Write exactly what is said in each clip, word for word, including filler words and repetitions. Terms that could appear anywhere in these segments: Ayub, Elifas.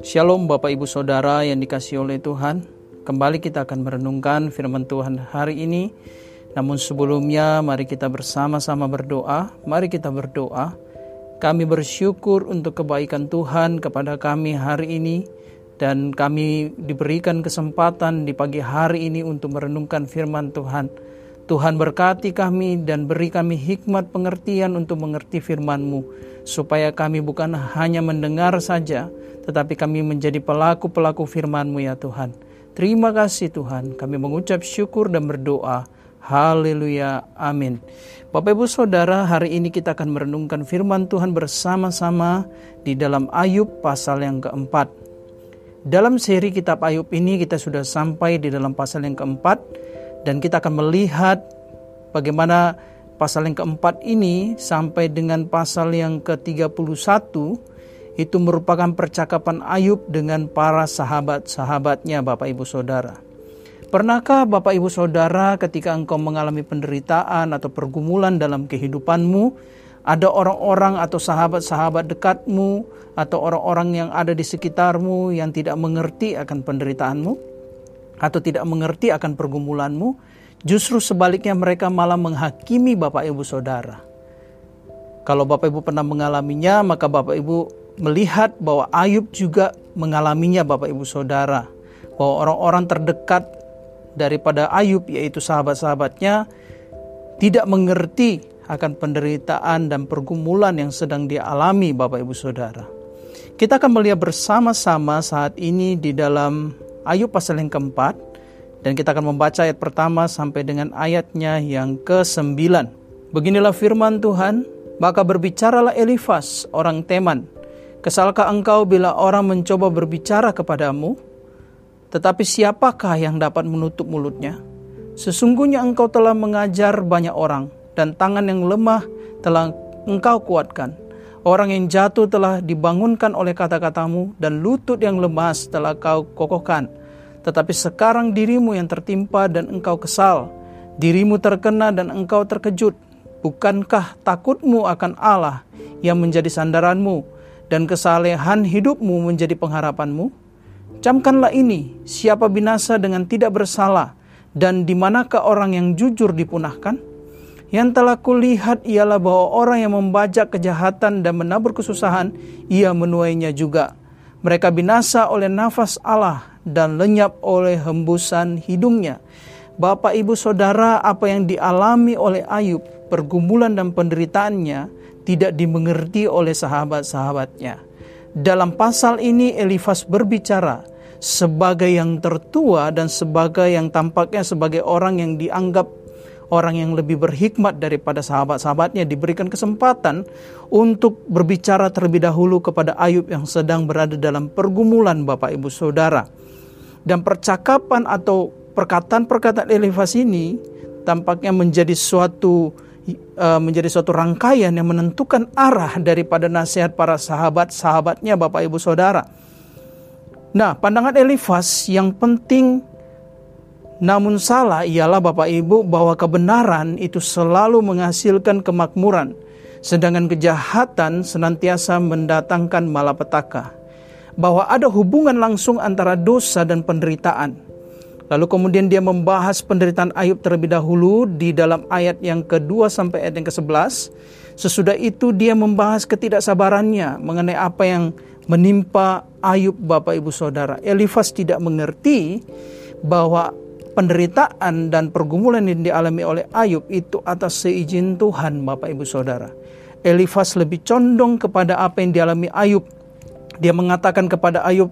Shalom Bapak Ibu Saudara yang dikasihi oleh Tuhan. Kembali kita akan merenungkan firman Tuhan hari ini. Namun sebelumnya mari kita bersama-sama berdoa. Mari kita berdoa. Kami bersyukur untuk kebaikan Tuhan kepada kami hari ini. Dan kami diberikan kesempatan di pagi hari ini untuk merenungkan firman Tuhan. Tuhan berkati kami dan beri kami hikmat pengertian untuk mengerti firman-Mu, supaya kami bukan hanya mendengar saja, tetapi kami menjadi pelaku-pelaku firman-Mu ya Tuhan. Terima kasih Tuhan, kami mengucap syukur dan berdoa. Haleluya, amin. Bapak Ibu Saudara, hari ini kita akan merenungkan firman Tuhan bersama-sama di dalam Ayub pasal yang keempat. Dalam seri kitab Ayub ini kita sudah sampai di dalam pasal yang keempat, dan kita akan melihat bagaimana pasal yang keempat ini sampai dengan pasal yang ke tiga puluh satu itu merupakan percakapan Ayub dengan para sahabat-sahabatnya Bapak Ibu Saudara. Pernahkah Bapak Ibu Saudara ketika engkau mengalami penderitaan atau pergumulan dalam kehidupanmu, ada orang-orang atau sahabat-sahabat dekatmu atau orang-orang yang ada di sekitarmu yang tidak mengerti akan penderitaanmu? Atau tidak mengerti akan pergumulanmu, justru sebaliknya mereka malah menghakimi Bapak Ibu Saudara. Kalau Bapak Ibu pernah mengalaminya, maka Bapak Ibu melihat bahwa Ayub juga mengalaminya Bapak Ibu Saudara. Bahwa orang-orang terdekat daripada Ayub, yaitu sahabat-sahabatnya, tidak mengerti akan penderitaan dan pergumulan yang sedang dia alami Bapak Ibu Saudara. Kita akan melihat bersama-sama saat ini di dalam Ayub pasal yang keempat, dan kita akan membaca ayat pertama sampai dengan ayatnya yang kesembilan. Beginilah firman Tuhan, maka berbicaralah Elifas orang Teman. Kesalkah engkau bila orang mencoba berbicara kepadamu? Tetapi siapakah yang dapat menutup mulutnya? Sesungguhnya engkau telah mengajar banyak orang, dan tangan yang lemah telah engkau kuatkan. Orang yang jatuh telah dibangunkan oleh kata-katamu, dan lutut yang lemas telah kau kokohkan. Tetapi sekarang dirimu yang tertimpa dan engkau kesal, dirimu terkena dan engkau terkejut. Bukankah takutmu akan Allah yang menjadi sandaranmu, dan kesalehan hidupmu menjadi pengharapanmu? Camkanlah ini, siapa binasa dengan tidak bersalah, dan di manakah orang yang jujur dipunahkan? Yang telah kulihat ialah bahwa orang yang membajak kejahatan dan menabur kesusahan, ia menuainya juga. Mereka binasa oleh nafas Allah dan lenyap oleh hembusan hidungnya. Bapak, Ibu, Saudara, apa yang dialami oleh Ayub, pergumulan dan penderitaannya, tidak dimengerti oleh sahabat-sahabatnya. Dalam pasal ini Elifas berbicara sebagai yang tertua dan sebagai yang tampaknya sebagai orang yang dianggap orang yang lebih berhikmat daripada sahabat-sahabatnya, diberikan kesempatan untuk berbicara terlebih dahulu kepada Ayub yang sedang berada dalam pergumulan Bapak Ibu Saudara. Dan percakapan atau perkataan-perkataan Elifas ini tampaknya menjadi suatu menjadi suatu rangkaian yang menentukan arah daripada nasihat para sahabat-sahabatnya Bapak Ibu Saudara. Nah, pandangan Elifas yang penting namun salah ialah Bapak Ibu bahwa kebenaran itu selalu menghasilkan kemakmuran, sedangkan kejahatan senantiasa mendatangkan malapetaka. Bahwa ada hubungan langsung antara dosa dan penderitaan. Lalu kemudian dia membahas penderitaan Ayub terlebih dahulu di dalam ayat yang kedua sampai ayat yang kesebelas. Sesudah itu dia membahas ketidaksabarannya mengenai apa yang menimpa Ayub Bapak Ibu Saudara. Elifas tidak mengerti bahwa penderitaan dan pergumulan yang dialami oleh Ayub itu atas seizin Tuhan Bapak Ibu Saudara. Elifas lebih condong kepada apa yang dialami Ayub. Dia mengatakan kepada Ayub,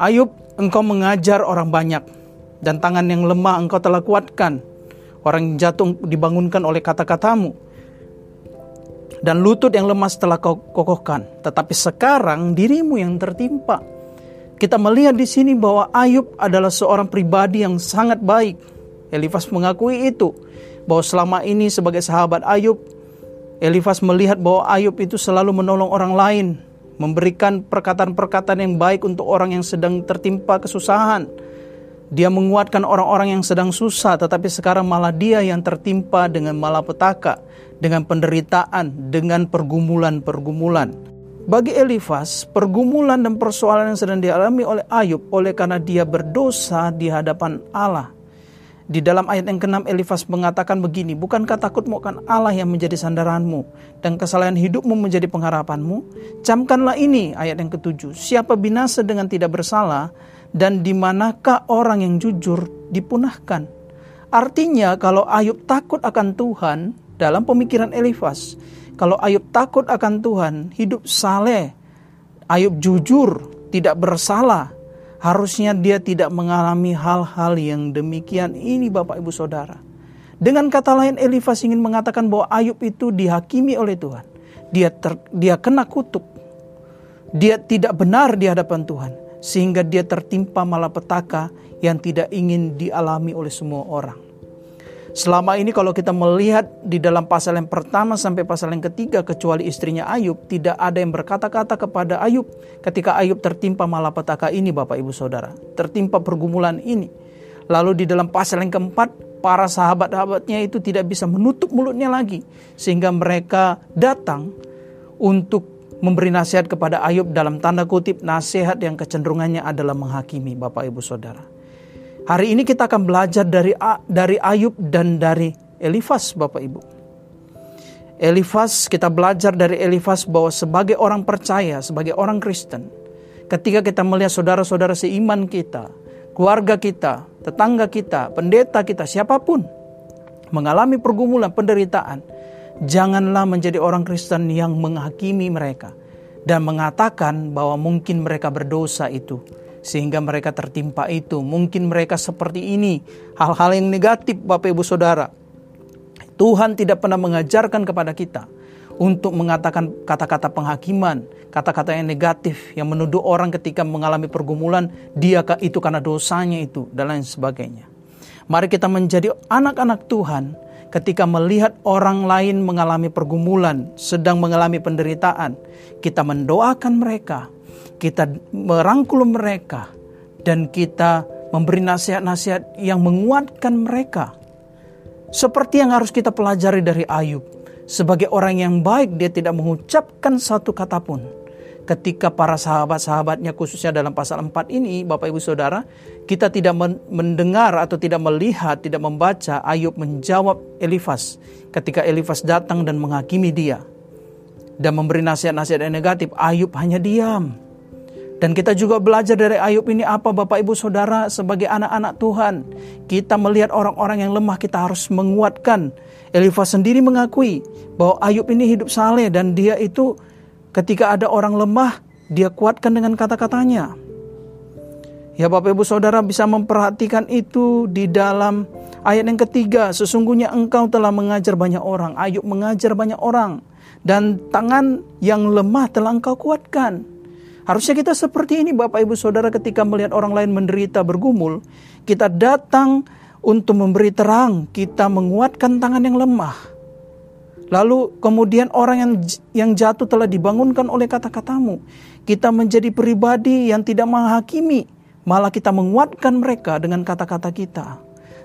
Ayub, engkau mengajar orang banyak, dan tangan yang lemah engkau telah kuatkan. Orang yang jatuh dibangunkan oleh kata-katamu, dan lutut yang lemas telah kau kokohkan. Tetapi sekarang dirimu yang tertimpa. Kita melihat di sini bahwa Ayub adalah seorang pribadi yang sangat baik. Elifas mengakui itu, bahwa selama ini sebagai sahabat Ayub, Elifas melihat bahwa Ayub itu selalu menolong orang lain, memberikan perkataan-perkataan yang baik untuk orang yang sedang tertimpa kesusahan. Dia menguatkan orang-orang yang sedang susah, tetapi sekarang malah dia yang tertimpa dengan malapetaka. dengan penderitaan, dengan pergumulan-pergumulan. Bagi Elifas, pergumulan dan persoalan yang sedang dialami oleh Ayub oleh karena dia berdosa di hadapan Allah. Di dalam ayat yang keenam Elifas mengatakan begini, bukankah takutmu akan Allah yang menjadi sandaranmu dan kesalahan hidupmu menjadi pengharapanmu? Camkanlah ini, ayat yang ketujuh, siapa binasa dengan tidak bersalah dan di manakah orang yang jujur dipunahkan? Artinya kalau Ayub takut akan Tuhan, dalam pemikiran Elifas, kalau Ayub takut akan Tuhan, hidup saleh, Ayub jujur, tidak bersalah, harusnya dia tidak mengalami hal-hal yang demikian ini, Bapak Ibu Saudara. Dengan kata lain, Elifas ingin mengatakan bahwa Ayub itu dihakimi oleh Tuhan. Dia ter, dia kena kutuk. Dia tidak benar di hadapan Tuhan, sehingga dia tertimpa malapetaka yang tidak ingin dialami oleh semua orang. Selama ini kalau kita melihat di dalam pasal yang pertama sampai pasal yang ketiga, kecuali istrinya Ayub, tidak ada yang berkata-kata kepada Ayub ketika Ayub tertimpa malapetaka ini, Bapak Ibu Saudara, tertimpa pergumulan ini. Lalu di dalam pasal yang keempat, para sahabat-sahabatnya itu tidak bisa menutup mulutnya lagi, sehingga mereka datang untuk memberi nasihat kepada Ayub, dalam tanda kutip nasihat yang kecenderungannya adalah menghakimi, Bapak Ibu Saudara. Hari ini kita akan belajar dari dari Ayub dan dari Elifas, Bapak Ibu. Elifas, kita belajar dari Elifas bahwa sebagai orang percaya, sebagai orang Kristen, ketika kita melihat saudara-saudara seiman kita, keluarga kita, tetangga kita, pendeta kita, siapapun mengalami pergumulan, penderitaan, janganlah menjadi orang Kristen yang menghakimi mereka dan mengatakan bahwa mungkin mereka berdosa itu, sehingga mereka tertimpa itu, mungkin mereka seperti ini, hal-hal yang negatif, Bapak Ibu Saudara. Tuhan tidak pernah mengajarkan kepada kita untuk mengatakan kata-kata penghakiman, kata-kata yang negatif, yang menuduh orang ketika mengalami pergumulan, dia itu karena dosanya itu, dan lain sebagainya. Mari kita menjadi anak-anak Tuhan ketika melihat orang lain mengalami pergumulan, sedang mengalami penderitaan, kita mendoakan mereka, kita merangkul mereka, dan kita memberi nasihat-nasihat yang menguatkan mereka. Seperti yang harus kita pelajari dari Ayub. Sebagai orang yang baik, dia tidak mengucapkan satu kata pun. Ketika para sahabat-sahabatnya, khususnya dalam pasal empat ini, Bapak Ibu Saudara, kita tidak mendengar atau tidak melihat, tidak membaca Ayub menjawab Elifas ketika Elifas datang dan menghakimi dia dan memberi nasihat-nasihat yang negatif. Ayub hanya diam. Dan kita juga belajar dari Ayub ini apa, Bapak Ibu Saudara, sebagai anak-anak Tuhan. Kita melihat orang-orang yang lemah, kita harus menguatkan. Elifas sendiri mengakui bahwa Ayub ini hidup saleh, dan dia itu ketika ada orang lemah, dia kuatkan dengan kata-katanya. Ya, Bapak Ibu Saudara bisa memperhatikan itu di dalam ayat yang ketiga. Sesungguhnya engkau telah mengajar banyak orang. Ayub mengajar banyak orang. Dan tangan yang lemah telah engkau kuatkan. Harusnya kita seperti ini, Bapak Ibu Saudara, ketika melihat orang lain menderita, bergumul, kita datang untuk memberi terang, kita menguatkan tangan yang lemah. Lalu kemudian orang yang yang jatuh telah dibangunkan oleh kata-katamu. Kita menjadi pribadi yang tidak menghakimi, malah kita menguatkan mereka dengan kata-kata kita.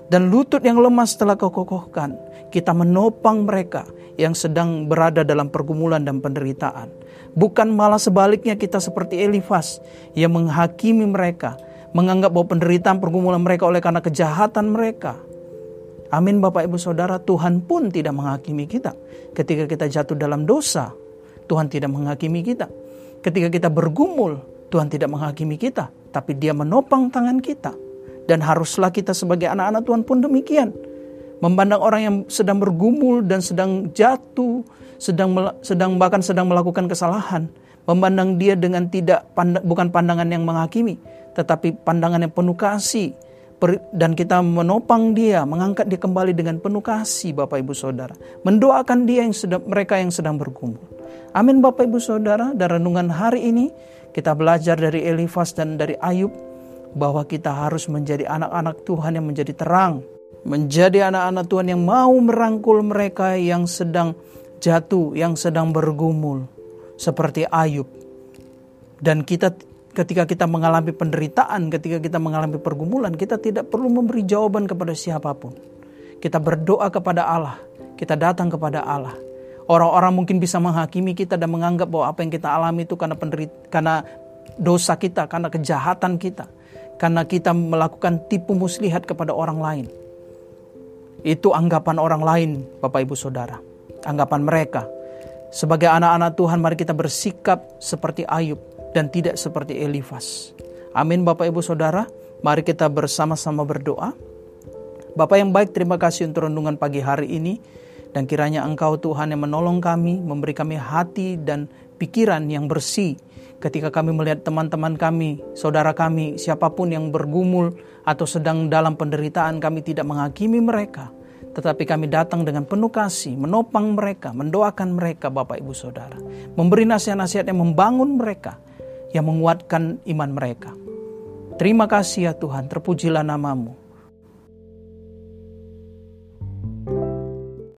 Dan lutut yang lemah telah kau kokohkan, kita menopang mereka yang sedang berada dalam pergumulan dan penderitaan. Bukan malah sebaliknya kita seperti Elifas yang menghakimi mereka, menganggap bahwa penderitaan pergumulan mereka oleh karena kejahatan mereka. Amin, Bapak Ibu Saudara. Tuhan pun tidak menghakimi kita ketika kita jatuh dalam dosa. Tuhan tidak menghakimi kita ketika kita bergumul. Tuhan tidak menghakimi kita, tapi Dia menopang tangan kita. Dan haruslah kita sebagai anak-anak Tuhan pun demikian. Memandang orang yang sedang bergumul dan sedang jatuh, sedang sedang bahkan sedang melakukan kesalahan, memandang dia dengan tidak pand- bukan pandangan yang menghakimi, tetapi pandangan yang penuh kasih. Dan kita menopang dia, mengangkat dia kembali dengan penuh kasih, Bapak Ibu Saudara. Mendoakan dia yang sedang, mereka yang sedang bergumul. Amin, Bapak Ibu Saudara. Dan renungan hari ini kita belajar dari Elifas dan dari Ayub bahwa kita harus menjadi anak-anak Tuhan yang menjadi terang, menjadi anak-anak Tuhan yang mau merangkul mereka yang sedang jatuh, yang sedang bergumul, seperti Ayub. Dan kita ketika kita mengalami penderitaan, ketika kita mengalami pergumulan, kita tidak perlu memberi jawaban kepada siapapun. Kita berdoa kepada Allah, kita datang kepada Allah. Orang-orang mungkin bisa menghakimi kita dan menganggap bahwa apa yang kita alami itu karena penderit, karena dosa kita, karena kejahatan kita, karena kita melakukan tipu muslihat kepada orang lain. Itu anggapan orang lain, Bapak Ibu Saudara, anggapan mereka. Sebagai anak-anak Tuhan, mari kita bersikap seperti Ayub dan tidak seperti Elifas. Amin, Bapak Ibu Saudara. Mari kita bersama-sama berdoa. Bapa yang baik, terima kasih untuk renungan pagi hari ini. Dan kiranya Engkau Tuhan yang menolong kami, memberi kami hati dan pikiran yang bersih. Ketika kami melihat teman-teman kami, saudara kami, siapapun yang bergumul atau sedang dalam penderitaan, kami tidak menghakimi mereka. Tetapi kami datang dengan penuh kasih, menopang mereka, mendoakan mereka, Bapak Ibu Saudara. Memberi nasihat-nasihat yang membangun mereka, yang menguatkan iman mereka. Terima kasih ya Tuhan, terpujilah namamu.